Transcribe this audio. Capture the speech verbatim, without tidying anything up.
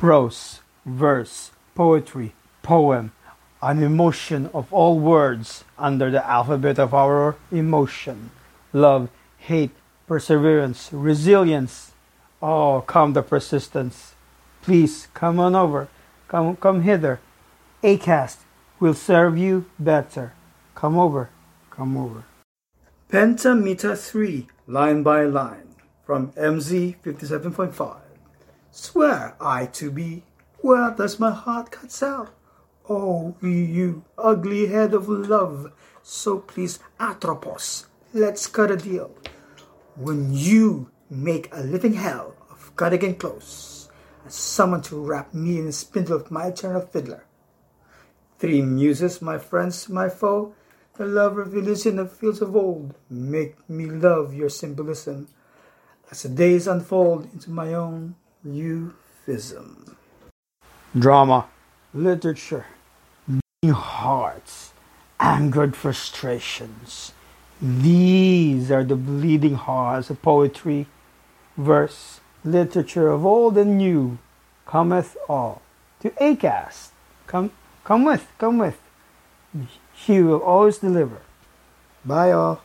prose, verse, poetry, poem, an emotion of all words under the alphabet of our emotion, love, hate, perseverance, resilience. Oh, come the persistence. Please come on over. Come, come hither. Acast will serve you better. Come over. Come over. Pentameter three, line by line, from M Z fifty-seven point five. Swear I to be, where does my heart cuts out? Oh, you ugly head of love, so please, Atropos, let's cut a deal. When you make a living hell of cardigan clothes, and someone to wrap me in the spindle of my eternal fiddler. Three muses, my friends, my foe, the lover of illusion of fields of old, make me love your symbolism, as the days unfold into my own euphism. Drama, literature, beating hearts, angered frustrations. These are the bleeding hearts of poetry, verse, literature of old and new. Cometh all to Acast. Come, come with, come with. He will always deliver. Bye all.